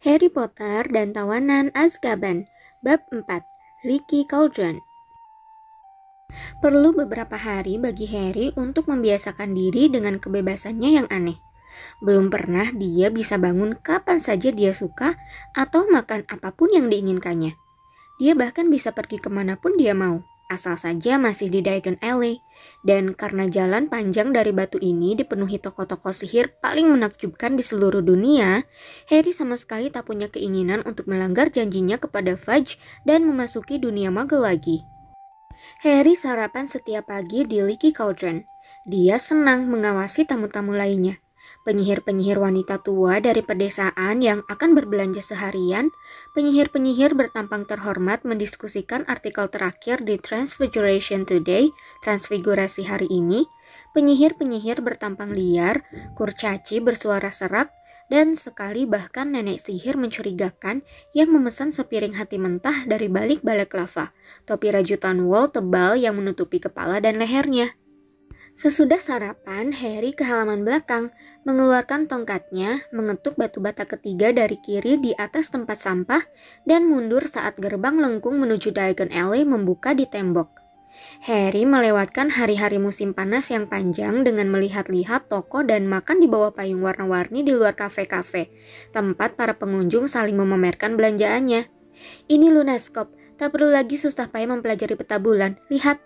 Harry Potter dan Tawanan Azkaban, Bab 4, Leaky Cauldron. Perlu beberapa hari bagi Harry untuk membiasakan diri dengan kebebasannya yang aneh. Belum pernah dia bisa bangun kapan saja dia suka atau makan apapun yang diinginkannya. Dia bahkan bisa pergi kemanapun dia mau, asal saja masih di Diagon Alley. Dan karena jalan panjang dari batu ini dipenuhi toko-toko sihir paling menakjubkan di seluruh dunia, Harry sama sekali tak punya keinginan untuk melanggar janjinya kepada Fudge dan memasuki dunia muggle lagi. Harry sarapan setiap pagi di Leaky Cauldron. Dia senang mengawasi tamu-tamu lainnya. Penyihir-penyihir wanita tua dari pedesaan yang akan berbelanja seharian, penyihir-penyihir bertampang terhormat mendiskusikan artikel terakhir di Transfiguration Today, transfigurasi hari ini, penyihir-penyihir bertampang liar, kurcaci bersuara serak, dan sekali bahkan nenek sihir mencurigakan yang memesan sepiring hati mentah dari balik balak lava, topi rajutan wol tebal yang menutupi kepala dan lehernya. Sesudah sarapan, Harry ke halaman belakang, mengeluarkan tongkatnya, mengetuk batu bata ketiga dari kiri di atas tempat sampah, dan mundur saat gerbang lengkung menuju Diagon Alley membuka di tembok. Harry melewatkan hari-hari musim panas yang panjang dengan melihat-lihat toko dan makan di bawah payung warna-warni di luar kafe-kafe, tempat para pengunjung saling memamerkan belanjaannya. Ini lunaskop, tak perlu lagi susah payah mempelajari peta bulan, lihat.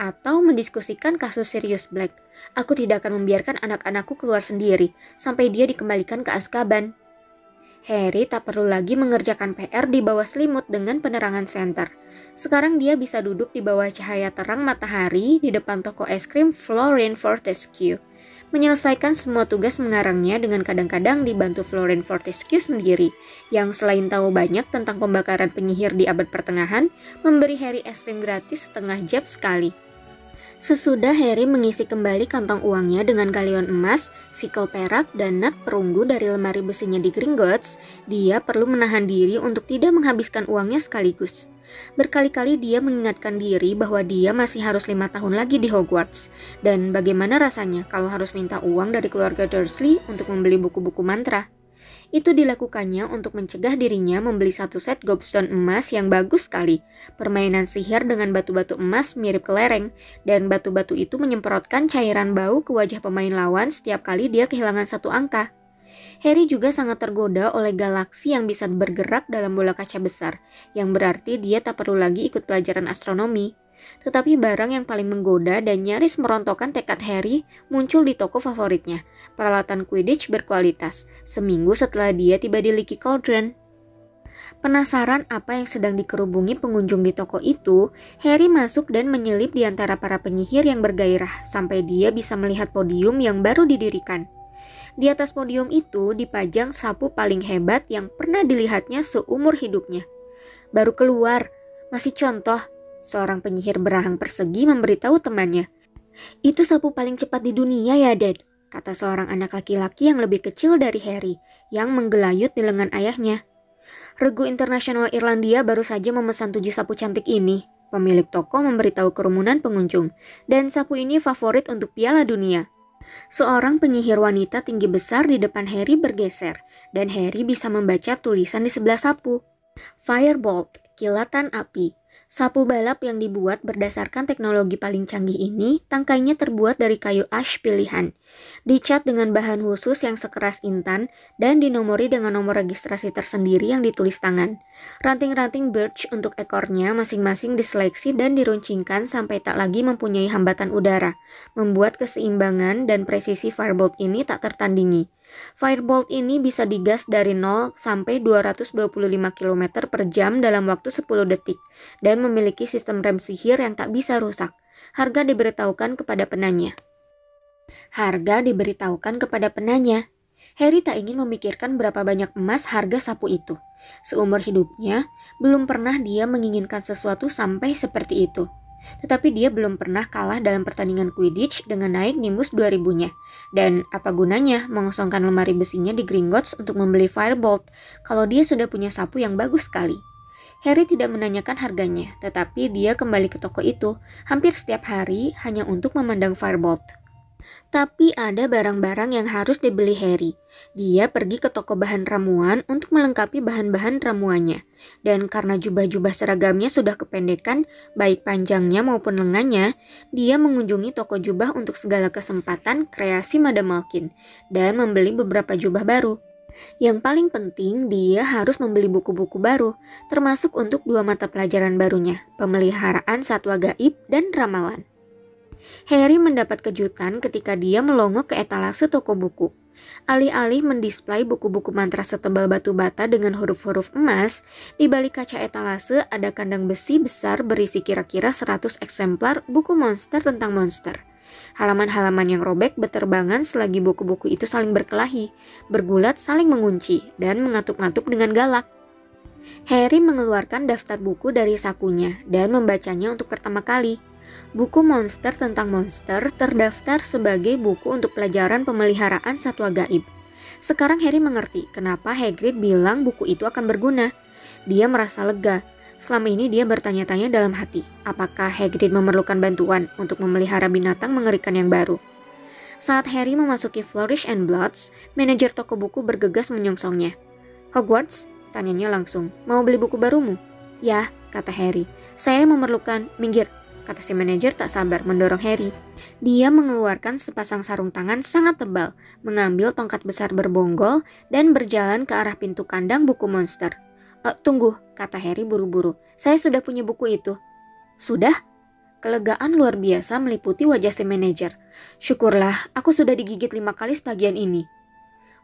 Atau mendiskusikan kasus Sirius Black. Aku tidak akan membiarkan anak-anakku keluar sendiri sampai dia dikembalikan ke Azkaban. Harry tak perlu lagi mengerjakan PR di bawah selimut dengan penerangan senter. Sekarang dia bisa duduk di bawah cahaya terang matahari di depan toko es krim Florean Fortescue, menyelesaikan semua tugas mengarangnya dengan kadang-kadang dibantu Florean Fortescue sendiri, yang selain tahu banyak tentang pembakaran penyihir di abad pertengahan, memberi Harry es krim gratis setengah jab sekali. Sesudah Harry mengisi kembali kantong uangnya dengan galion emas, sikel perak, dan nut perunggu dari lemari besinya di Gringotts, dia perlu menahan diri untuk tidak menghabiskan uangnya sekaligus. Berkali-kali dia mengingatkan diri bahwa dia masih harus 5 tahun lagi di Hogwarts, dan bagaimana rasanya kalau harus minta uang dari keluarga Dursley untuk membeli buku-buku mantra. Itu dilakukannya untuk mencegah dirinya membeli 1 set gobstone emas yang bagus sekali, permainan sihir dengan batu-batu emas mirip kelereng, dan batu-batu itu menyemprotkan cairan bau ke wajah pemain lawan setiap kali dia kehilangan 1 angka. Harry juga sangat tergoda oleh galaksi yang bisa bergerak dalam bola kaca besar, yang berarti dia tak perlu lagi ikut pelajaran astronomi. Tetapi barang yang paling menggoda dan nyaris merontokkan tekad Harry muncul di toko favoritnya, peralatan Quidditch berkualitas, seminggu setelah dia tiba di Leaky Cauldron. Penasaran apa yang sedang dikerubungi pengunjung di toko itu, Harry masuk dan menyelip di antara para penyihir yang bergairah sampai dia bisa melihat podium yang baru didirikan. Di atas podium itu dipajang sapu paling hebat yang pernah dilihatnya seumur hidupnya. Baru keluar, masih contoh. Seorang penyihir berahang persegi memberitahu temannya. Itu sapu paling cepat di dunia ya, Dad, kata seorang anak laki-laki yang lebih kecil dari Harry, yang menggelayut di lengan ayahnya. Regu internasional Irlandia baru saja memesan 7 sapu cantik ini, pemilik toko memberitahu kerumunan pengunjung, dan sapu ini favorit untuk Piala Dunia. Seorang penyihir wanita tinggi besar di depan Harry bergeser, dan Harry bisa membaca tulisan di sebelah sapu. Firebolt, kilatan api. Sapu balap yang dibuat berdasarkan teknologi paling canggih ini, tangkainya terbuat dari kayu ash pilihan, dicat dengan bahan khusus yang sekeras intan, dan dinomori dengan nomor registrasi tersendiri yang ditulis tangan. Ranting-ranting birch untuk ekornya masing-masing diseleksi dan diruncingkan sampai tak lagi mempunyai hambatan udara, membuat keseimbangan dan presisi Firebolt ini tak tertandingi. Firebolt ini bisa digas dari 0 sampai 225 km per jam dalam waktu 10 detik dan memiliki sistem rem sihir yang tak bisa rusak. Harga diberitahukan kepada penanya. Harry tak ingin memikirkan berapa banyak emas harga sapu itu. Seumur hidupnya, belum pernah dia menginginkan sesuatu sampai seperti itu. Tetapi dia belum pernah kalah dalam pertandingan Quidditch dengan naik Nimbus 2000-nya. Dan apa gunanya mengosongkan lemari besinya di Gringotts untuk membeli Firebolt kalau dia sudah punya sapu yang bagus sekali? Harry tidak menanyakan harganya, tetapi dia kembali ke toko itu hampir setiap hari hanya untuk memandang Firebolt. Tapi ada barang-barang yang harus dibeli Harry. Dia pergi ke toko bahan ramuan untuk melengkapi bahan-bahan ramuannya. Dan karena jubah-jubah seragamnya sudah kependekan, baik panjangnya maupun lengannya, dia mengunjungi toko jubah untuk segala kesempatan kreasi Madam Malkin dan membeli beberapa jubah baru. Yang paling penting, dia harus membeli buku-buku baru, termasuk untuk dua mata pelajaran barunya, pemeliharaan satwa gaib dan ramalan. Harry mendapat kejutan ketika dia melongo ke etalase toko buku. Alih-alih mendisplay buku-buku mantra setebal batu bata dengan huruf-huruf emas, di balik kaca etalase ada kandang besi besar berisi kira-kira 100 eksemplar buku monster tentang monster. Halaman-halaman yang robek berterbangan selagi buku-buku itu saling berkelahi, bergulat saling mengunci, dan mengatup-ngatup dengan galak. Harry mengeluarkan daftar buku dari sakunya dan membacanya untuk pertama kali. Buku monster tentang monster terdaftar sebagai buku untuk pelajaran pemeliharaan satwa gaib. Sekarang Harry mengerti kenapa Hagrid bilang buku itu akan berguna. Dia merasa lega. Selama ini dia bertanya-tanya dalam hati, apakah Hagrid memerlukan bantuan untuk memelihara binatang mengerikan yang baru. Saat Harry memasuki Flourish and Blotts, manajer toko buku bergegas menyongsongnya. "Hogwarts?" tanyanya langsung. "Mau beli buku barumu?" "Ya," kata Harry. "Saya memerlukan..." "Minggir," kata si manajer tak sabar mendorong Harry. Dia mengeluarkan sepasang sarung tangan sangat tebal, mengambil tongkat besar berbonggol, dan berjalan ke arah pintu kandang buku monster. "Tunggu," kata Harry buru-buru. "Saya sudah punya buku itu." "Sudah?" Kelegaan luar biasa meliputi wajah si manajer. "Syukurlah, aku sudah digigit 5 kali sepagian ini."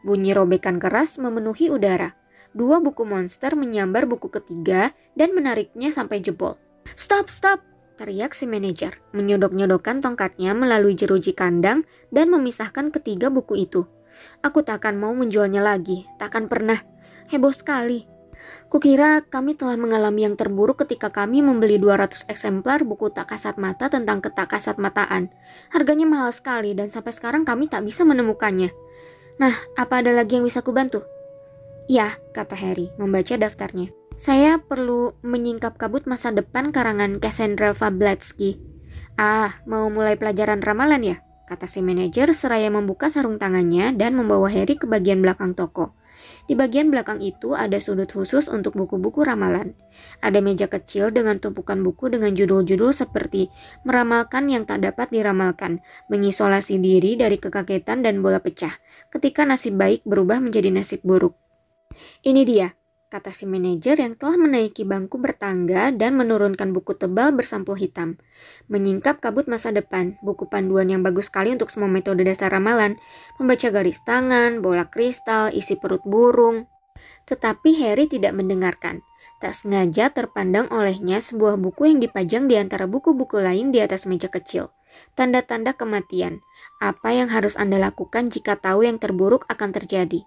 Bunyi robekan keras memenuhi udara. 2 buku monster menyambar buku ketiga dan menariknya sampai jebol. "Stop, stop!" teriak si manajer, menyodok-nyodokkan tongkatnya melalui jeruji kandang dan memisahkan ketiga buku itu. "Aku tak akan mau menjualnya lagi, tak akan pernah. Heboh sekali. Kukira kami telah mengalami yang terburuk ketika kami membeli 200 eksemplar buku tak kasat mata tentang ketakasatmataan. Harganya mahal sekali dan sampai sekarang kami tak bisa menemukannya. Nah, apa ada lagi yang bisa kubantu?" "Ya," kata Harry, membaca daftarnya. "Saya perlu menyingkap kabut masa depan karangan Cassandra Fabletsky." "Ah, mau mulai pelajaran ramalan ya?" kata si manajer seraya membuka sarung tangannya dan membawa Harry ke bagian belakang toko. Di bagian belakang itu ada sudut khusus untuk buku-buku ramalan. Ada meja kecil dengan tumpukan buku dengan judul-judul seperti "Meramalkan yang tak dapat diramalkan", "Mengisolasi diri dari kekagetan dan bola pecah", "Ketika nasib baik berubah menjadi nasib buruk". "Ini dia," kata si manajer yang telah menaiki bangku bertangga dan menurunkan buku tebal bersampul hitam. "Menyingkap kabut masa depan, buku panduan yang bagus sekali untuk semua metode dasar ramalan, membaca garis tangan, bola kristal, isi perut burung." Tetapi Harry tidak mendengarkan. Tak sengaja terpandang olehnya sebuah buku yang dipajang di antara buku-buku lain di atas meja kecil. Tanda-tanda kematian. Apa yang harus Anda lakukan jika tahu yang terburuk akan terjadi?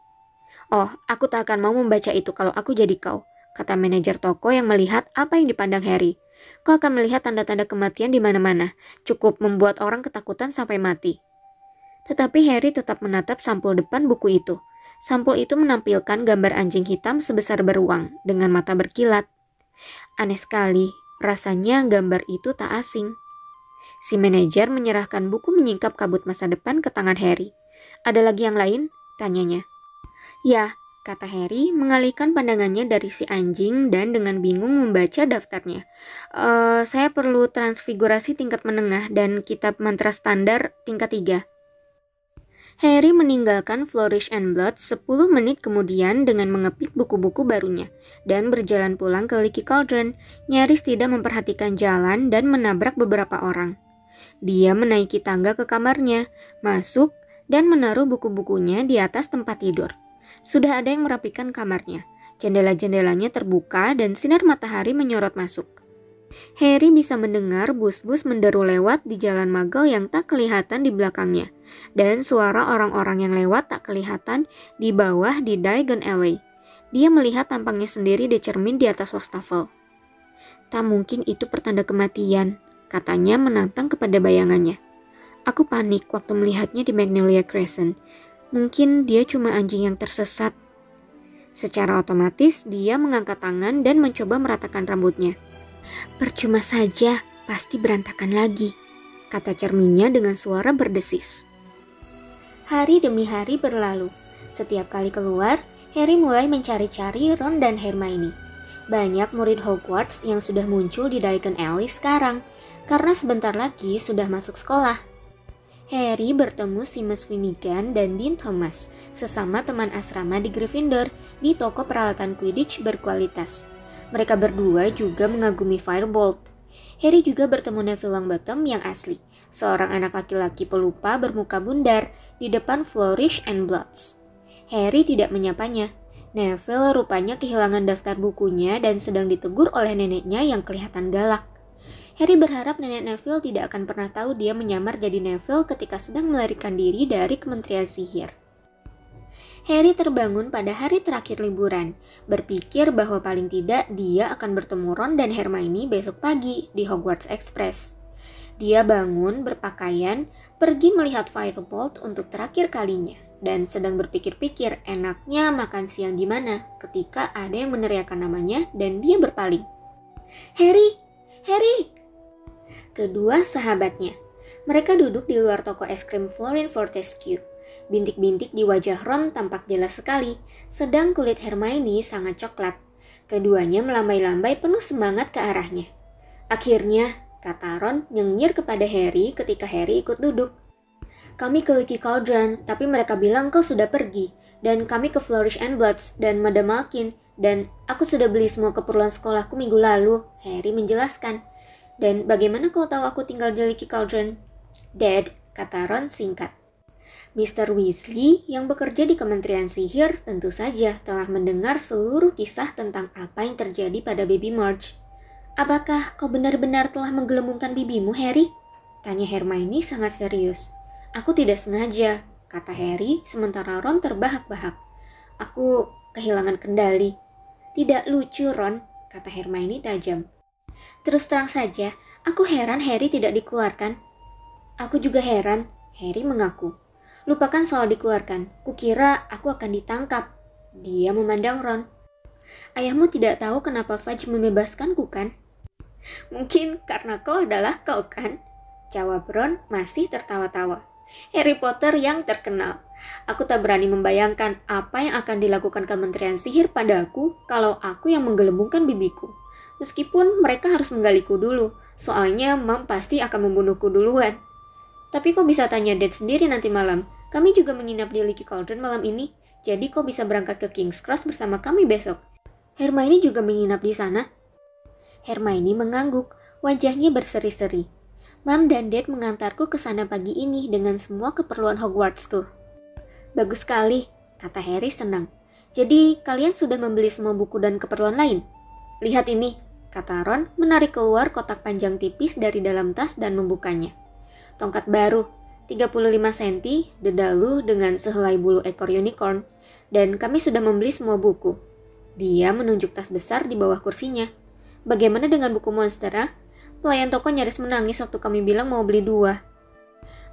"Oh, aku tak akan mau membaca itu kalau aku jadi kau," kata manajer toko yang melihat apa yang dipandang Harry. "Kau akan melihat tanda-tanda kematian di mana-mana, cukup membuat orang ketakutan sampai mati." Tetapi Harry tetap menatap sampul depan buku itu. Sampul itu menampilkan gambar anjing hitam sebesar beruang, dengan mata berkilat. Aneh sekali, rasanya gambar itu tak asing. Si manajer menyerahkan buku menyingkap kabut masa depan ke tangan Harry. "Ada lagi yang lain?" tanyanya. "Ya," kata Harry, mengalihkan pandangannya dari si anjing dan dengan bingung membaca daftarnya. Saya perlu transfigurasi tingkat menengah dan kitab mantra standar tingkat 3. Harry meninggalkan Flourish and Blood 10 menit kemudian dengan mengepit buku-buku barunya dan berjalan pulang ke Leaky Cauldron, nyaris tidak memperhatikan jalan dan menabrak beberapa orang. Dia menaiki tangga ke kamarnya, masuk, dan menaruh buku-bukunya di atas tempat tidur. Sudah ada yang merapikan kamarnya. Jendela-jendelanya terbuka dan sinar matahari menyorot masuk. Harry bisa mendengar bus-bus menderu lewat di jalan magel yang tak kelihatan di belakangnya. Dan suara orang-orang yang lewat tak kelihatan di bawah di Diagon Alley. Dia melihat tampangnya sendiri di cermin di atas wastafel. "Tak mungkin itu pertanda kematian," katanya menantang kepada bayangannya. "Aku panik waktu melihatnya di Magnolia Crescent. Mungkin dia cuma anjing yang tersesat." Secara otomatis, dia mengangkat tangan dan mencoba meratakan rambutnya. "Percuma saja, pasti berantakan lagi," kata cerminnya dengan suara berdesis. Hari demi hari berlalu. Setiap kali keluar, Harry mulai mencari-cari Ron dan Hermione. Banyak murid Hogwarts yang sudah muncul di Diagon Alley sekarang, karena sebentar lagi sudah masuk sekolah. Harry bertemu Seamus Finnegan dan Dean Thomas, sesama teman asrama di Gryffindor, di toko peralatan Quidditch berkualitas. Mereka berdua juga mengagumi Firebolt. Harry juga bertemu Neville Longbottom yang asli, seorang anak laki-laki pelupa bermuka bundar di depan Flourish and Blotts. Harry tidak menyapanya. Neville rupanya kehilangan daftar bukunya dan sedang ditegur oleh neneknya yang kelihatan galak. Harry berharap nenek Neville tidak akan pernah tahu dia menyamar jadi Neville ketika sedang melarikan diri dari Kementerian Sihir. Harry terbangun pada hari terakhir liburan, berpikir bahwa paling tidak dia akan bertemu Ron dan Hermione besok pagi di Hogwarts Express. Dia bangun, berpakaian, pergi melihat Firebolt untuk terakhir kalinya, dan sedang berpikir-pikir enaknya makan siang di mana ketika ada yang meneriakkan namanya dan dia berpaling. "Harry! Harry!" Kedua sahabatnya. Mereka duduk di luar toko es krim Florean Fortescue. Bintik-bintik di wajah Ron tampak jelas sekali, sedang kulit Hermione sangat coklat. Keduanya melambai-lambai penuh semangat ke arahnya. "Akhirnya," kata Ron nyengir kepada Harry ketika Harry ikut duduk. "Kami ke Leaky Cauldron, tapi mereka bilang kau sudah pergi. Dan kami ke Flourish and Blotts dan Madam Malkin. Dan aku sudah beli semua keperluan sekolahku minggu lalu," Harry menjelaskan. "Dan bagaimana kau tahu aku tinggal di Leaky Cauldron?" "Dad," kata Ron singkat. Mr. Weasley yang bekerja di Kementerian Sihir tentu saja telah mendengar seluruh kisah tentang apa yang terjadi pada baby Marge. "Apakah kau benar-benar telah menggelembungkan bibimu, Harry?" tanya Hermione sangat serius. "Aku tidak sengaja," kata Harry sementara Ron terbahak-bahak. "Aku kehilangan kendali." "Tidak lucu, Ron," kata Hermione tajam. "Terus terang saja, aku heran Harry tidak dikeluarkan." "Aku juga heran," Harry mengaku. "Lupakan soal dikeluarkan, kukira aku akan ditangkap." Dia memandang Ron. "Ayahmu tidak tahu kenapa Fudge membebaskanku, kan?" "Mungkin karena kau adalah kau, kan?" jawab Ron masih tertawa-tawa. "Harry Potter yang terkenal. Aku tak berani membayangkan apa yang akan dilakukan Kementerian Sihir padaku kalau aku yang menggelembungkan bibiku. Meskipun mereka harus menggaliku dulu, soalnya Mom pasti akan membunuhku duluan. Tapi kau bisa tanya Dad sendiri nanti malam. Kami juga menginap di Leaky Cauldron malam ini, jadi kau bisa berangkat ke King's Cross bersama kami besok. Hermione juga menginap di sana." Hermione mengangguk, wajahnya berseri-seri. "Mom dan Dad mengantarku ke sana pagi ini dengan semua keperluan Hogwartsku." "Bagus sekali," kata Harry senang. "Jadi kalian sudah membeli semua buku dan keperluan lain?" "Lihat ini," kata Ron menarik keluar kotak panjang tipis dari dalam tas dan membukanya. "Tongkat baru, 35 cm, dedalu dengan sehelai bulu ekor unicorn, dan kami sudah membeli semua buku." Dia menunjuk tas besar di bawah kursinya. "Bagaimana dengan buku monster, ah? Pelayan toko nyaris menangis waktu kami bilang mau beli 2.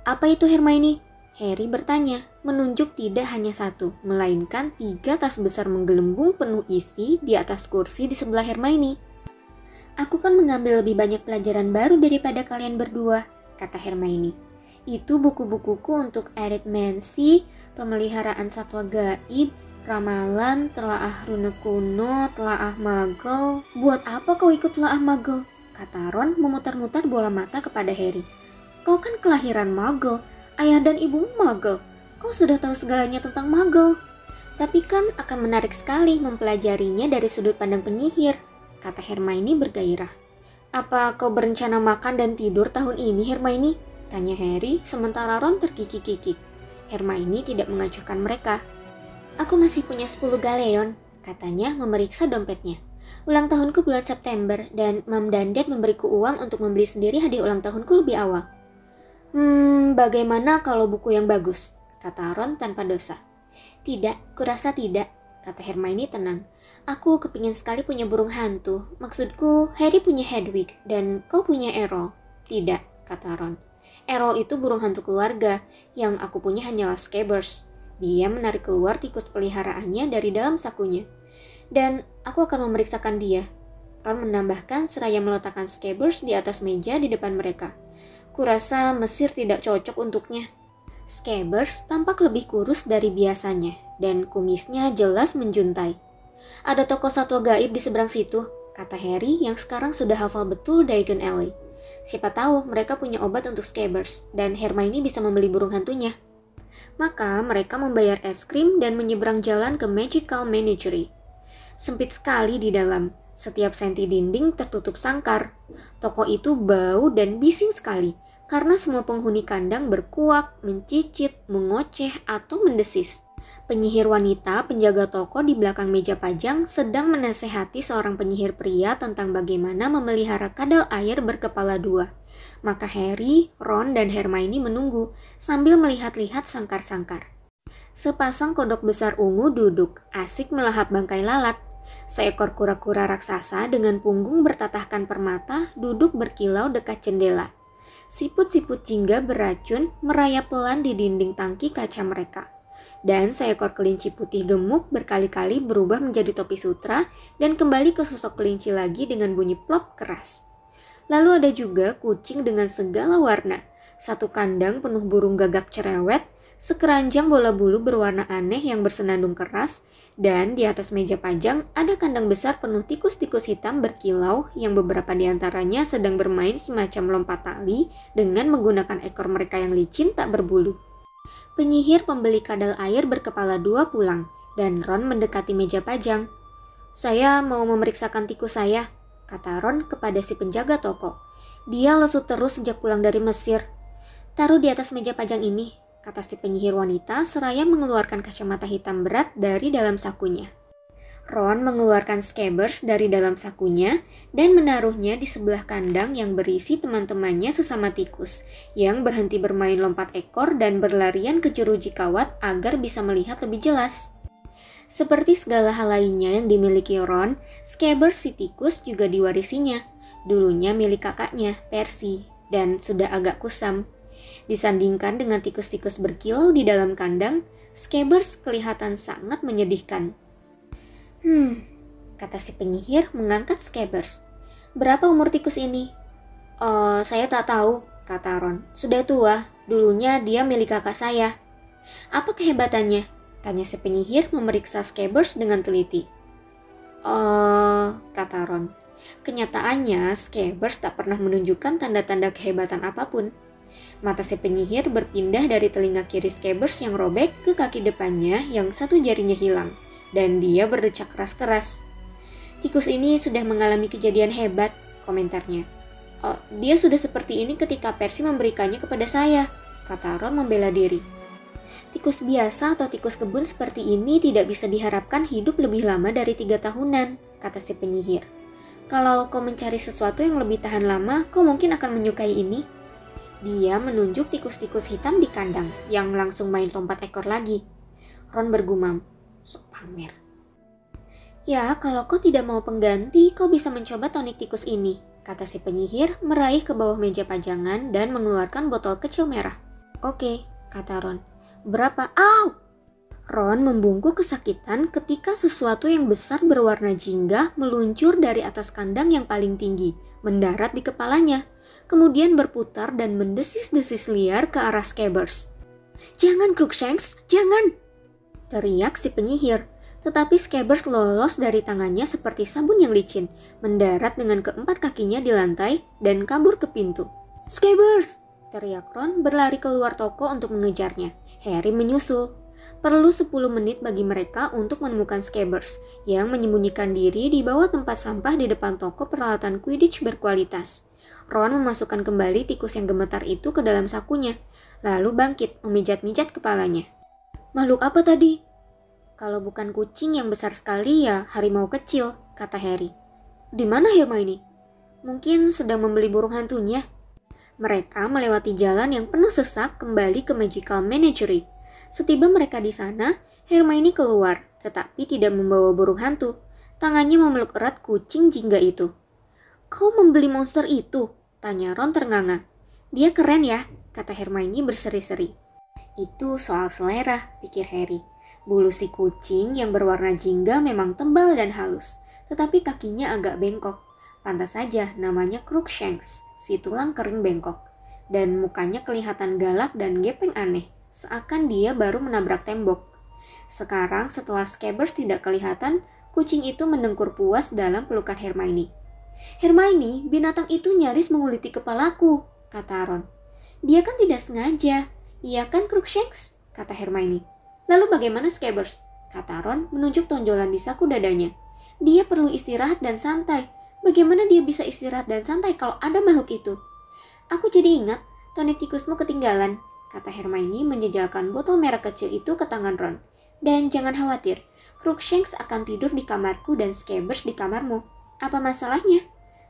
"Apa itu, Hermione?" Harry bertanya, menunjuk tidak hanya 1, melainkan 3 tas besar menggelembung penuh isi di atas kursi di sebelah Hermione. "Aku kan mengambil lebih banyak pelajaran baru daripada kalian berdua," kata Hermione. "Itu buku-bukuku untuk aritmensi, pemeliharaan satwa gaib, ramalan, telaah rune kuno, telaah magel." "Buat apa kau ikut telaah magel?" kata Ron memutar-mutar bola mata kepada Harry. "Kau kan kelahiran magel. Ayah dan ibumu magel. Kau sudah tahu segalanya tentang magel." "Tapi kan akan menarik sekali mempelajarinya dari sudut pandang penyihir," kata Hermione bergairah. "Apa kau berencana makan dan tidur tahun ini, Hermione?" tanya Harry sementara Ron terkikik-kikik. Hermione tidak mengacuhkan mereka. "Aku masih punya 10 galeon," katanya memeriksa dompetnya. "Ulang tahunku bulan September dan Mam dan Dad memberiku uang untuk membeli sendiri hadiah ulang tahunku lebih awal." Bagaimana kalau buku yang bagus?" kata Ron tanpa dosa. "Tidak, kurasa tidak," kata Hermione tenang. "Aku kepingin sekali punya burung hantu. Maksudku, Harry punya Hedwig, dan kau punya Errol." "Tidak," kata Ron. "Errol itu burung hantu keluarga, yang aku punya hanyalah Scabbers." Dia menarik keluar tikus peliharaannya dari dalam sakunya. "Dan aku akan memeriksakan dia," Ron menambahkan seraya meletakkan Scabbers di atas meja di depan mereka. "Kurasa Mesir tidak cocok untuknya." Scabbers tampak lebih kurus dari biasanya dan kumisnya jelas menjuntai. "Ada tokoh satwa gaib di seberang situ," kata Harry yang sekarang sudah hafal betul Diagon Alley. "Siapa tahu mereka punya obat untuk Scabbers dan Hermione bisa membeli burung hantunya." Maka mereka membayar es krim dan menyeberang jalan ke Magical Menagerie. Sempit sekali di dalam, setiap senti dinding tertutup sangkar. Toko itu bau dan bising sekali, karena semua penghuni kandang berkuak, mencicit, mengoceh, atau mendesis. Penyihir wanita penjaga toko di belakang meja pajang sedang menasehati seorang penyihir pria tentang bagaimana memelihara kadal air berkepala dua. Maka Harry, Ron, dan Hermione menunggu sambil melihat-lihat sangkar-sangkar. Sepasang kodok besar ungu duduk, asik melahap bangkai lalat. Seekor kura-kura raksasa dengan punggung bertatahkan permata duduk berkilau dekat jendela. Siput-siput jingga beracun merayap pelan di dinding tangki kaca mereka. Dan seekor kelinci putih gemuk berkali-kali berubah menjadi topi sutra dan kembali ke sosok kelinci lagi dengan bunyi plop keras. Lalu ada juga kucing dengan segala warna. Satu kandang penuh burung gagak cerewet, sekeranjang bola bulu berwarna aneh yang bersenandung keras, dan di atas meja pajang ada kandang besar penuh tikus-tikus hitam berkilau yang beberapa di antaranya sedang bermain semacam lompat tali dengan menggunakan ekor mereka yang licin tak berbulu. Penyihir pembeli kadal air berkepala dua pulang, dan Ron mendekati meja pajang. "Saya mau memeriksakan tikus saya," kata Ron kepada si penjaga toko. "Dia lesu terus sejak pulang dari Mesir." "Taruh di atas meja pajang ini," kata si penyihir wanita seraya mengeluarkan kacamata hitam berat dari dalam sakunya. Ron mengeluarkan Scabbers dari dalam sakunya dan menaruhnya di sebelah kandang yang berisi teman-temannya sesama tikus, yang berhenti bermain lompat ekor dan berlarian ke jeruji kawat agar bisa melihat lebih jelas. Seperti segala hal lainnya yang dimiliki Ron, Scabbers si tikus juga diwarisinya. Dulunya milik kakaknya, Percy, dan sudah agak kusam. Disandingkan dengan tikus-tikus berkilau di dalam kandang, Scabbers kelihatan sangat menyedihkan. Kata si penyihir mengangkat Scabbers. "Berapa umur tikus ini?" Saya tak tahu," kata Ron. "Sudah tua, dulunya dia milik kakak saya." "Apa kehebatannya?" tanya si penyihir memeriksa Scabbers dengan teliti. Kata Ron. Kenyataannya, Scabbers tak pernah menunjukkan tanda-tanda kehebatan apapun. Mata si penyihir berpindah dari telinga kiri Scabbers yang robek ke kaki depannya yang satu jarinya hilang. Dan dia berdecak keras-keras. "Tikus ini sudah mengalami kejadian hebat," komentarnya. "Dia sudah seperti ini ketika Percy memberikannya kepada saya," kata Ron membela diri. "Tikus biasa atau tikus kebun seperti ini tidak bisa diharapkan hidup lebih lama dari 3 tahunan, kata si penyihir. "Kalau kau mencari sesuatu yang lebih tahan lama, kau mungkin akan menyukai ini." Dia menunjuk tikus-tikus hitam di kandang yang langsung main lompat ekor lagi. Ron bergumam, "Sok pamer." "Ya, kalau kau tidak mau pengganti, kau bisa mencoba tonik tikus ini," kata si penyihir meraih ke bawah meja pajangan dan mengeluarkan botol kecil merah. "Oke," kata Ron. "Berapa?" "Au!" Ron membungkuk kesakitan ketika sesuatu yang besar berwarna jingga meluncur dari atas kandang yang paling tinggi, mendarat di kepalanya, kemudian berputar dan mendesis-desis liar ke arah Scabbers. "Jangan, Crookshanks, jangan!" teriak si penyihir, tetapi Scabbers lolos dari tangannya seperti sabun yang licin, mendarat dengan keempat kakinya di lantai dan kabur ke pintu. "Scabbers!" teriak Ron berlari keluar toko untuk mengejarnya. Harry menyusul. Perlu 10 menit bagi mereka untuk menemukan Scabbers yang menyembunyikan diri di bawah tempat sampah di depan toko peralatan Quidditch berkualitas. Ron memasukkan kembali tikus yang gemetar itu ke dalam sakunya, lalu bangkit memijat-mijat kepalanya. "Makhluk apa tadi?" "Kalau bukan kucing yang besar sekali ya harimau kecil," kata Harry. "Di mana Hermione?" "Mungkin sedang membeli burung hantunya." Mereka melewati jalan yang penuh sesak kembali ke Magical Menagerie. Setiba mereka di sana, Hermione keluar, tetapi tidak membawa burung hantu. Tangannya memeluk erat kucing jingga itu. "Kau membeli monster itu?" tanya Ron ternganga. "Dia keren ya," kata Hermione berseri-seri. "Itu soal selera," pikir Harry. Bulu si kucing yang berwarna jingga memang tebal dan halus, tetapi kakinya agak bengkok. Pantas saja namanya Crookshanks, si tulang kering bengkok. Dan mukanya kelihatan galak dan gepeng aneh, seakan dia baru menabrak tembok. Sekarang setelah Scabbers tidak kelihatan, kucing itu mendengkur puas dalam pelukan Hermione. "Hermione, binatang itu nyaris menguliti kepalaku," kata Ron. "Dia kan tidak sengaja, iya kan Crookshanks?" kata Hermione. "Lalu bagaimana Scabbers?" kata Ron menunjuk tonjolan di saku dadanya. "Dia perlu istirahat dan santai. Bagaimana dia bisa istirahat dan santai kalau ada makhluk itu?" "Aku jadi ingat, tonik tikusmu ketinggalan," kata Hermione menjejalkan botol merah kecil itu ke tangan Ron. "Dan jangan khawatir, Crookshanks akan tidur di kamarku dan Scabbers di kamarmu. Apa masalahnya?"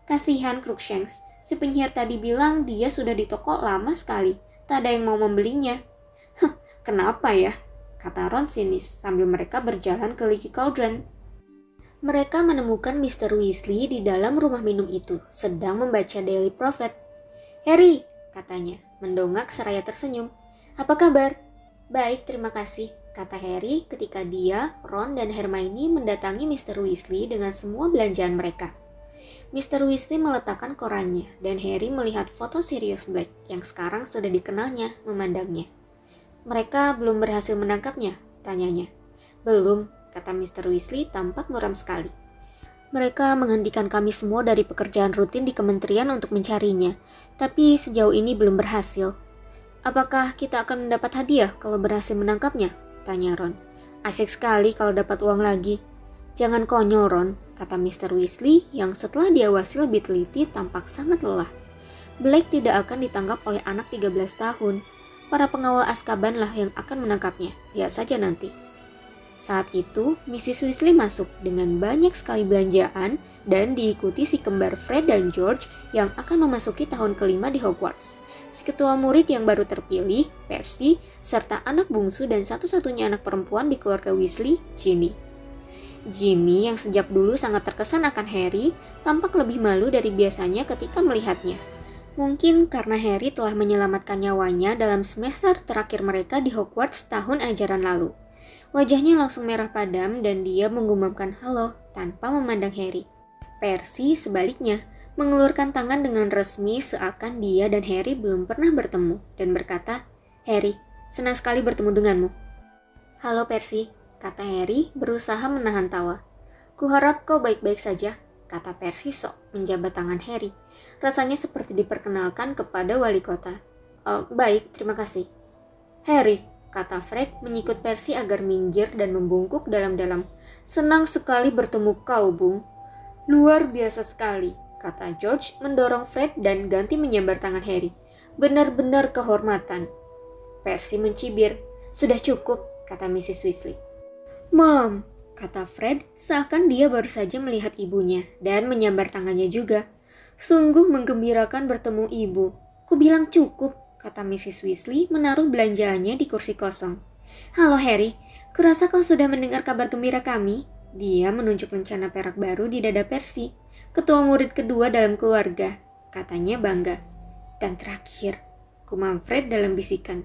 "Kasihan Crookshanks, si penyihir tadi bilang dia sudah di toko lama sekali, tak ada yang mau membelinya." "Heh, kenapa ya?" kata Ron sinis sambil mereka berjalan ke Leaky Cauldron. Mereka menemukan Mr. Weasley di dalam rumah minum itu, sedang membaca Daily Prophet. "Harry," katanya, mendongak seraya tersenyum. "Apa kabar?" "Baik, terima kasih," kata Harry ketika dia, Ron, dan Hermione mendatangi Mr. Weasley dengan semua belanjaan mereka. Mr. Weasley meletakkan korannya, dan Harry melihat foto Sirius Black yang sekarang sudah dikenalnya memandangnya. "Mereka belum berhasil menangkapnya?" tanyanya. "Belum," kata Mr. Weasley tampak muram sekali. "Mereka menghentikan kami semua dari pekerjaan rutin di kementerian untuk mencarinya, tapi sejauh ini belum berhasil." "Apakah kita akan mendapat hadiah kalau berhasil menangkapnya?" tanya Ron. "Asik sekali kalau dapat uang lagi." "Jangan konyol, Ron," kata Mr. Weasley yang setelah diawasi lebih teliti tampak sangat lelah. "Blake tidak akan ditangkap oleh anak 13 tahun. Para pengawal Azkaban lah yang akan menangkapnya, lihat saja nanti." Saat itu, Mrs. Weasley masuk dengan banyak sekali belanjaan dan diikuti si kembar Fred dan George yang akan memasuki tahun kelima di Hogwarts, si ketua murid yang baru terpilih, Percy, serta anak bungsu dan satu-satunya anak perempuan di keluarga Weasley, Ginny. Ginny yang sejak dulu sangat terkesan akan Harry, tampak lebih malu dari biasanya ketika melihatnya. Mungkin karena Harry telah menyelamatkan nyawanya dalam semester terakhir mereka di Hogwarts tahun ajaran lalu. Wajahnya langsung merah padam dan dia menggumamkan halo tanpa memandang Harry. Percy sebaliknya mengelurkan tangan dengan resmi seakan dia dan Harry belum pernah bertemu dan berkata, "Harry, senang sekali bertemu denganmu." "Halo Percy," kata Harry berusaha menahan tawa. "Kuharap kau baik-baik saja," kata Percy sok menjabat tangan Harry. Rasanya seperti diperkenalkan kepada wali kota. "Baik, terima kasih." "Harry," kata Fred menyikut Percy agar minggir dan membungkuk dalam-dalam. "Senang sekali bertemu kau, Bung." "Luar biasa sekali," kata George mendorong Fred dan ganti menyambar tangan Harry. "Benar-benar kehormatan." Percy mencibir. "Sudah cukup," kata Mrs. Weasley. "Mom," kata Fred seakan dia baru saja melihat ibunya dan menyambar tangannya juga. "Sungguh menggembirakan bertemu ibu." "Ku bilang cukup," kata Mrs. Weasley menaruh belanjaannya di kursi kosong. "Halo Harry, kurasa kau sudah mendengar kabar gembira kami." Dia menunjuk lencana perak baru di dada Percy, ketua murid kedua dalam keluarga, katanya bangga. "Dan terakhir," kumam Fred dalam bisikan.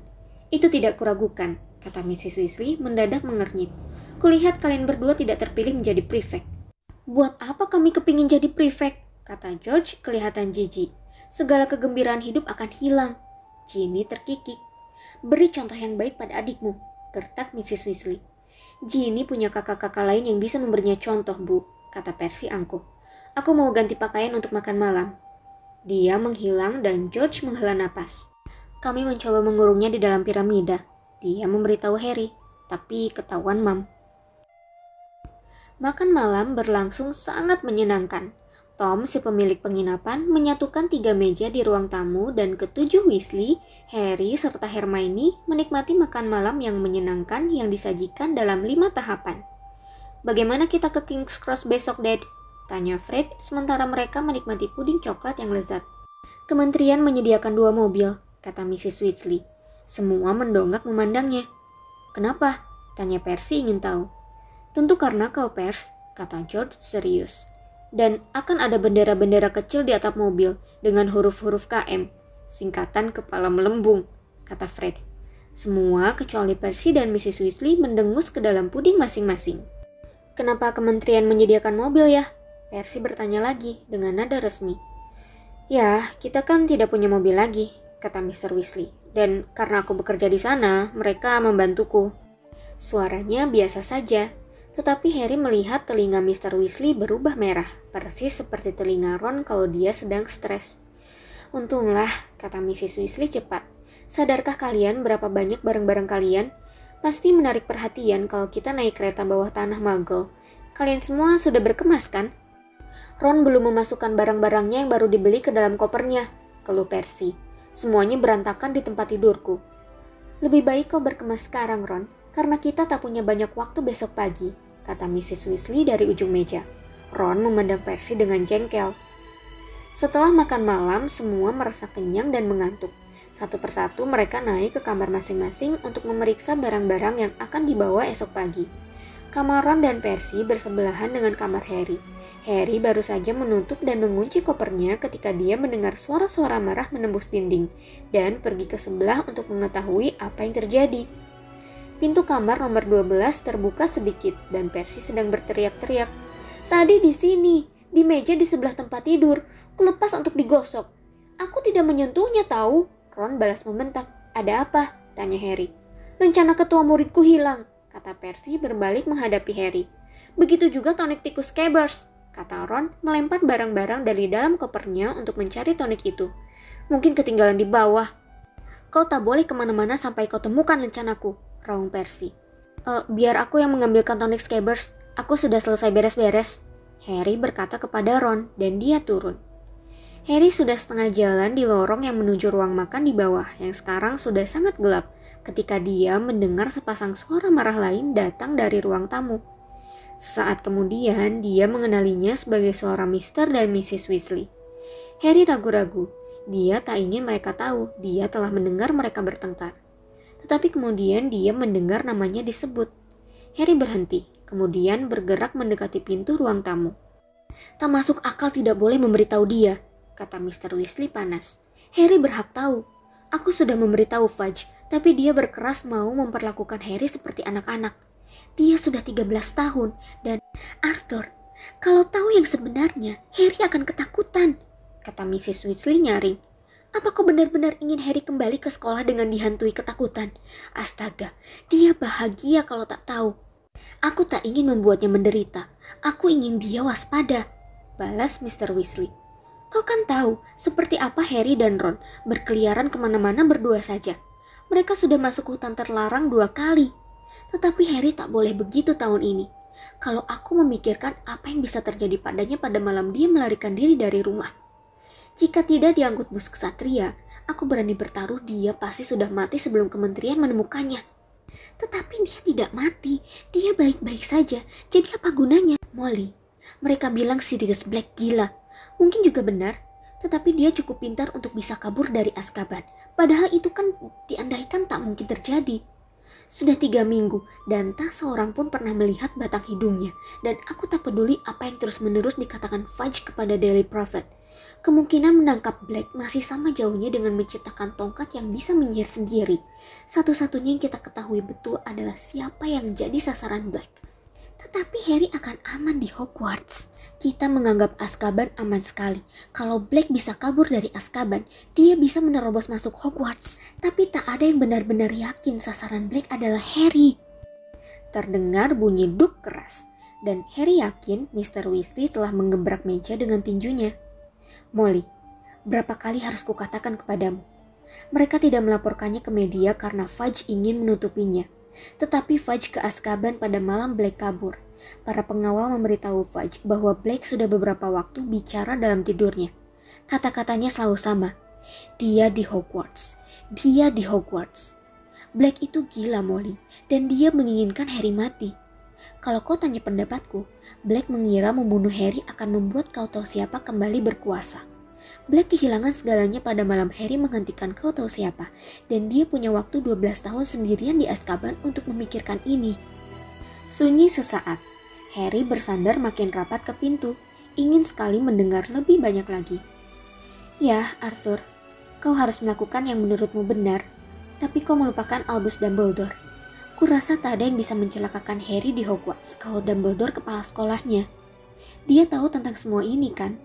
"Itu tidak kuragukan," kata Mrs. Weasley mendadak mengernyit. "Kulihat kalian berdua tidak terpilih menjadi prefek." "Buat apa kami kepingin jadi prefek?" kata George kelihatan jijik. "Segala kegembiraan hidup akan hilang." Ginny terkikik. "Beri contoh yang baik pada adikmu," gertak Mrs. Weasley. "Ginny punya kakak-kakak lain yang bisa memberinya contoh, Bu," kata Percy angkuh. "Aku mau ganti pakaian untuk makan malam." Dia menghilang dan George menghela napas. "Kami mencoba mengurungnya di dalam piramida," dia memberitahu Harry. "Tapi ketahuan, Mam." Makan malam berlangsung sangat menyenangkan. Tom, si pemilik penginapan, menyatukan tiga meja di ruang tamu dan ketujuh Weasley, Harry, serta Hermione menikmati makan malam yang menyenangkan yang disajikan dalam 5 tahapan. "Bagaimana kita ke King's Cross besok, Dad?" tanya Fred sementara mereka menikmati puding coklat yang lezat. "Kementerian menyediakan 2 mobil, kata Mrs. Weasley. Semua mendongak memandangnya. "Kenapa?" tanya Percy ingin tahu. "Tentu karena kau, Pers," kata George serius. "Dan akan ada bendera-bendera kecil di atap mobil dengan huruf-huruf KM, singkatan kepala melembung," kata Fred. Semua kecuali Percy dan Mrs. Weasley mendengus ke dalam puding masing-masing. "Kenapa kementerian menyediakan mobil ya?" Percy bertanya lagi dengan nada resmi. "Ya, kita kan tidak punya mobil lagi," kata Mr. Weasley Dan karena aku bekerja di sana, mereka membantuku. Suaranya biasa saja, tetapi Harry melihat telinga Mr. Weasley berubah merah, persis seperti telinga Ron kalau dia sedang stres. Untunglah, kata Mrs. Weasley cepat. Sadarkah kalian berapa banyak barang-barang kalian? Pasti menarik perhatian kalau kita naik kereta bawah tanah Muggle. Kalian semua sudah berkemas, kan? Ron belum memasukkan barang-barangnya yang baru dibeli ke dalam kopernya, keluh Percy. Semuanya berantakan di tempat tidurku. Lebih baik kau berkemas sekarang, Ron, karena kita tak punya banyak waktu besok pagi, kata Mrs. Weasley dari ujung meja. Ron memandang Percy dengan jengkel. Setelah makan malam, semua merasa kenyang dan mengantuk. Satu persatu mereka naik ke kamar masing-masing untuk memeriksa barang-barang yang akan dibawa esok pagi. Kamar Ron dan Percy bersebelahan dengan kamar Harry. Harry baru saja menutup dan mengunci kopernya ketika dia mendengar suara-suara marah menembus dinding dan pergi ke sebelah untuk mengetahui apa yang terjadi. Pintu kamar nomor 12 terbuka sedikit dan Percy sedang berteriak-teriak. Tadi di sini, di meja di sebelah tempat tidur, kulepas untuk digosok. Aku tidak menyentuhnya tahu. Ron balas membentak. Ada apa? Tanya Harry. Rencana ketua muridku hilang, kata Percy berbalik menghadapi Harry. Begitu juga tonik tikus Scabbers, kata Ron melempar barang-barang dari dalam kopernya untuk mencari tonik itu. Mungkin ketinggalan di bawah. Kau tak boleh kemana-mana sampai kau temukan rencanaku, raung Percy. Biar aku yang mengambilkan tonik Scabbers, aku sudah selesai beres-beres, Harry berkata kepada Ron dan dia turun. Harry sudah setengah jalan di lorong yang menuju ruang makan di bawah yang sekarang sudah sangat gelap ketika dia mendengar sepasang suara marah lain datang dari ruang tamu. Sesaat kemudian dia mengenalinya sebagai suara Mr. dan Mrs. Weasley. Harry ragu-ragu, dia tak ingin mereka tahu dia telah mendengar mereka bertengkar. Tetapi kemudian dia mendengar namanya disebut. Harry berhenti, kemudian bergerak mendekati pintu ruang tamu. Tak masuk akal tidak boleh memberitahu dia, kata Mr. Weasley panas. Harry berhak tahu. Aku sudah memberitahu Fudge, tapi dia berkeras mau memperlakukan Harry seperti anak-anak. Dia sudah 13 tahun dan Arthur, kalau tahu yang sebenarnya, Harry akan ketakutan, kata Mrs. Weasley nyaring. Apa kau benar-benar ingin Harry kembali ke sekolah dengan dihantui ketakutan? Astaga, dia bahagia kalau tak tahu. Aku tak ingin membuatnya menderita. Aku ingin dia waspada, balas Mr. Weasley. Kau kan tahu seperti apa Harry dan Ron berkeliaran kemana-mana berdua saja. Mereka sudah masuk hutan terlarang 2 kali. Tetapi Harry tak boleh begitu tahun ini. Kalau aku memikirkan apa yang bisa terjadi padanya pada malam dia melarikan diri dari rumah. Jika tidak diangkut bus kesatria, aku berani bertaruh dia pasti sudah mati sebelum kementerian menemukannya. Tetapi dia tidak mati, dia baik-baik saja. Jadi apa gunanya? Molly, mereka bilang Sirius Black gila. Mungkin juga benar, tetapi dia cukup pintar untuk bisa kabur dari Azkaban. Padahal itu kan diandaikan tak mungkin terjadi. Sudah 3 minggu dan tak seorang pun pernah melihat batang hidungnya. Dan aku tak peduli apa yang terus-menerus dikatakan Fudge kepada Daily Prophet. Kemungkinan menangkap Black masih sama jauhnya dengan menciptakan tongkat yang bisa menyihir sendiri. Satu-satunya yang kita ketahui betul adalah siapa yang jadi sasaran Black. Tetapi Harry akan aman di Hogwarts. Kita menganggap Azkaban aman sekali. Kalau Black bisa kabur dari Azkaban, dia bisa menerobos masuk Hogwarts. Tapi tak ada yang benar-benar yakin sasaran Black adalah Harry. Terdengar bunyi duk keras, dan Harry yakin Mr. Weasley telah menggebrak meja dengan tinjunya. Molly, berapa kali harus kukatakan kepadamu? Mereka tidak melaporkannya ke media karena Fudge ingin menutupinya. Tetapi Fudge ke Azkaban pada malam Black kabur. Para pengawal memberitahu Fudge bahwa Black sudah beberapa waktu bicara dalam tidurnya. Kata-katanya selalu sama. Dia di Hogwarts. Dia di Hogwarts. Black itu gila, Molly, dan dia menginginkan Harry mati. Kalau kau tanya pendapatku, Black mengira membunuh Harry akan membuat kau tahu siapa kembali berkuasa. Black kehilangan segalanya pada malam Harry menghentikan kau tahu siapa, dan dia punya waktu 12 tahun sendirian di Azkaban untuk memikirkan ini. Sunyi sesaat, Harry bersandar makin rapat ke pintu, ingin sekali mendengar lebih banyak lagi. Ya, Arthur, kau harus melakukan yang menurutmu benar, tapi kau melupakan Albus Dumbledore. Kurasa tak ada yang bisa mencelakakan Harry di Hogwarts kalau Dumbledore kepala sekolahnya. Dia tahu tentang semua ini, kan?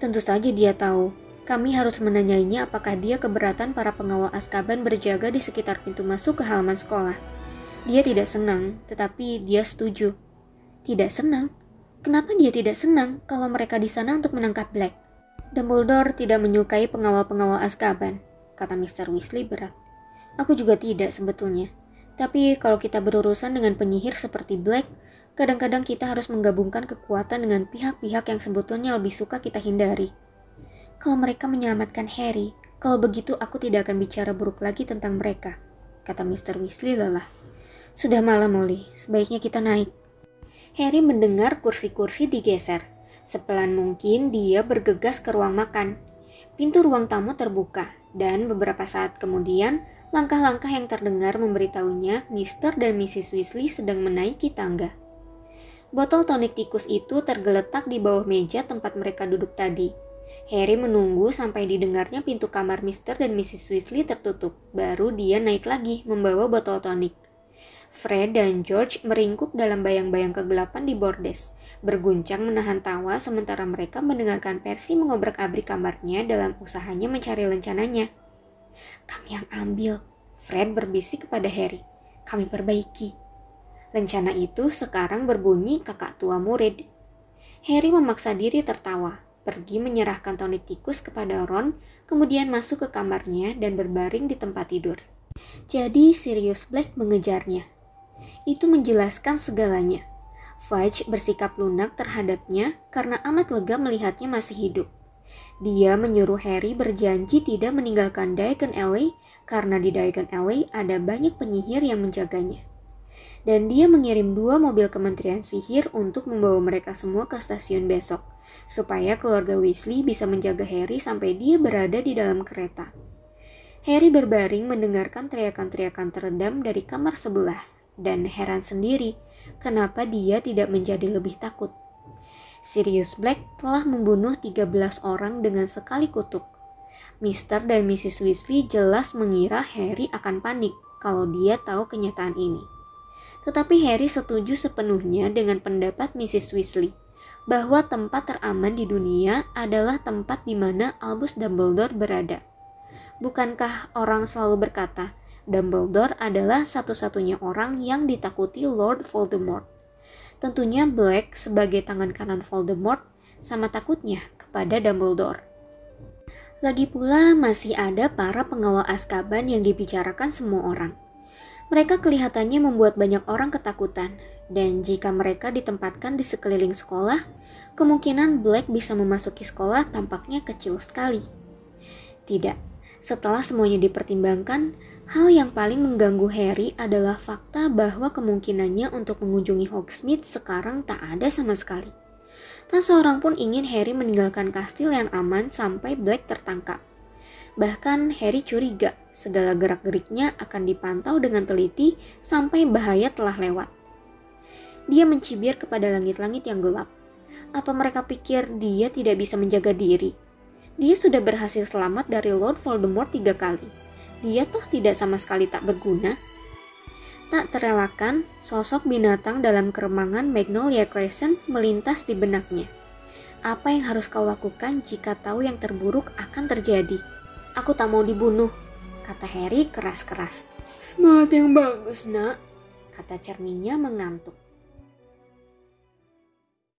Tentu saja dia tahu, Kami harus menanyainya apakah dia keberatan para pengawal Azkaban berjaga di sekitar pintu masuk ke halaman sekolah. Dia tidak senang, tetapi dia setuju. Tidak senang? Kenapa dia tidak senang kalau mereka di sana untuk menangkap Black? Dumbledore tidak menyukai pengawal-pengawal Azkaban, kata Mr. Weasley berat. Aku juga tidak sebetulnya. Tapi kalau kita berurusan dengan penyihir seperti Black, kadang-kadang kita harus menggabungkan kekuatan dengan pihak-pihak yang sebetulnya lebih suka kita hindari. Kalau mereka menyelamatkan Harry, kalau begitu aku tidak akan bicara buruk lagi tentang mereka, kata Mr. Weasley lelah. Sudah malam, Molly. Sebaiknya kita naik. Harry mendengar kursi-kursi digeser. Sepelan mungkin dia bergegas ke ruang makan. Pintu ruang tamu terbuka, dan beberapa saat kemudian, langkah-langkah yang terdengar memberitahunya Mr. dan Mrs. Weasley sedang menaiki tangga. Botol tonik tikus itu tergeletak di bawah meja tempat mereka duduk tadi. Harry menunggu sampai didengarnya pintu kamar Mr. dan Mrs. Weasley tertutup, baru dia naik lagi membawa botol tonik. Fred dan George meringkuk dalam bayang-bayang kegelapan di bordes, berguncang menahan tawa sementara mereka mendengarkan Percy mengobrak-abrik kamarnya dalam usahanya mencari lencananya. Kami yang ambil, Fred berbisik kepada Harry. Kami perbaiki. Lencana itu sekarang berbunyi kakak tua murid. Harry memaksa diri tertawa. Pergi menyerahkan tonik tikus kepada Ron, kemudian masuk ke kamarnya dan berbaring di tempat tidur. Jadi Sirius Black mengejarnya. Itu menjelaskan segalanya. Fudge bersikap lunak terhadapnya karena amat lega melihatnya masih hidup. Dia menyuruh Harry berjanji tidak meninggalkan Diagon Alley karena di Diagon Alley ada banyak penyihir yang menjaganya. Dan dia mengirim 2 mobil kementerian sihir untuk membawa mereka semua ke stasiun besok, supaya keluarga Weasley bisa menjaga Harry sampai dia berada di dalam kereta. Harry berbaring mendengarkan teriakan-teriakan teredam dari kamar sebelah, dan heran sendiri kenapa dia tidak menjadi lebih takut. Sirius Black telah membunuh 13 orang dengan sekali kutuk. Mr. dan Mrs. Weasley jelas mengira Harry akan panik kalau dia tahu kenyataan ini. Tetapi Harry setuju sepenuhnya dengan pendapat Mrs. Weasley bahwa tempat teraman di dunia adalah tempat di mana Albus Dumbledore berada. Bukankah orang selalu berkata, Dumbledore adalah satu-satunya orang yang ditakuti Lord Voldemort. Tentunya Black sebagai tangan kanan Voldemort sama takutnya kepada Dumbledore. Lagi pula masih ada para pengawal Azkaban yang dibicarakan semua orang. Mereka kelihatannya membuat banyak orang ketakutan, dan jika mereka ditempatkan di sekeliling sekolah, kemungkinan Black bisa memasuki sekolah tampaknya kecil sekali. Tidak, setelah semuanya dipertimbangkan, hal yang paling mengganggu Harry adalah fakta bahwa kemungkinannya untuk mengunjungi Hogsmeade sekarang tak ada sama sekali. Tak seorang pun ingin Harry meninggalkan kastil yang aman sampai Black tertangkap. Bahkan Harry curiga segala gerak-geriknya akan dipantau dengan teliti sampai bahaya telah lewat. Dia mencibir kepada langit-langit yang gelap. Apa mereka pikir dia tidak bisa menjaga diri? Dia sudah berhasil selamat dari Lord Voldemort 3 kali. Dia toh tidak sama sekali tak berguna. Tak terelakkan, sosok binatang dalam keremangan Magnolia Crescent melintas di benaknya. Apa yang harus kau lakukan jika tahu yang terburuk akan terjadi? Aku tak mau dibunuh, kata Harry keras-keras. Semangat yang bagus, nak, kata cerminnya mengantuk.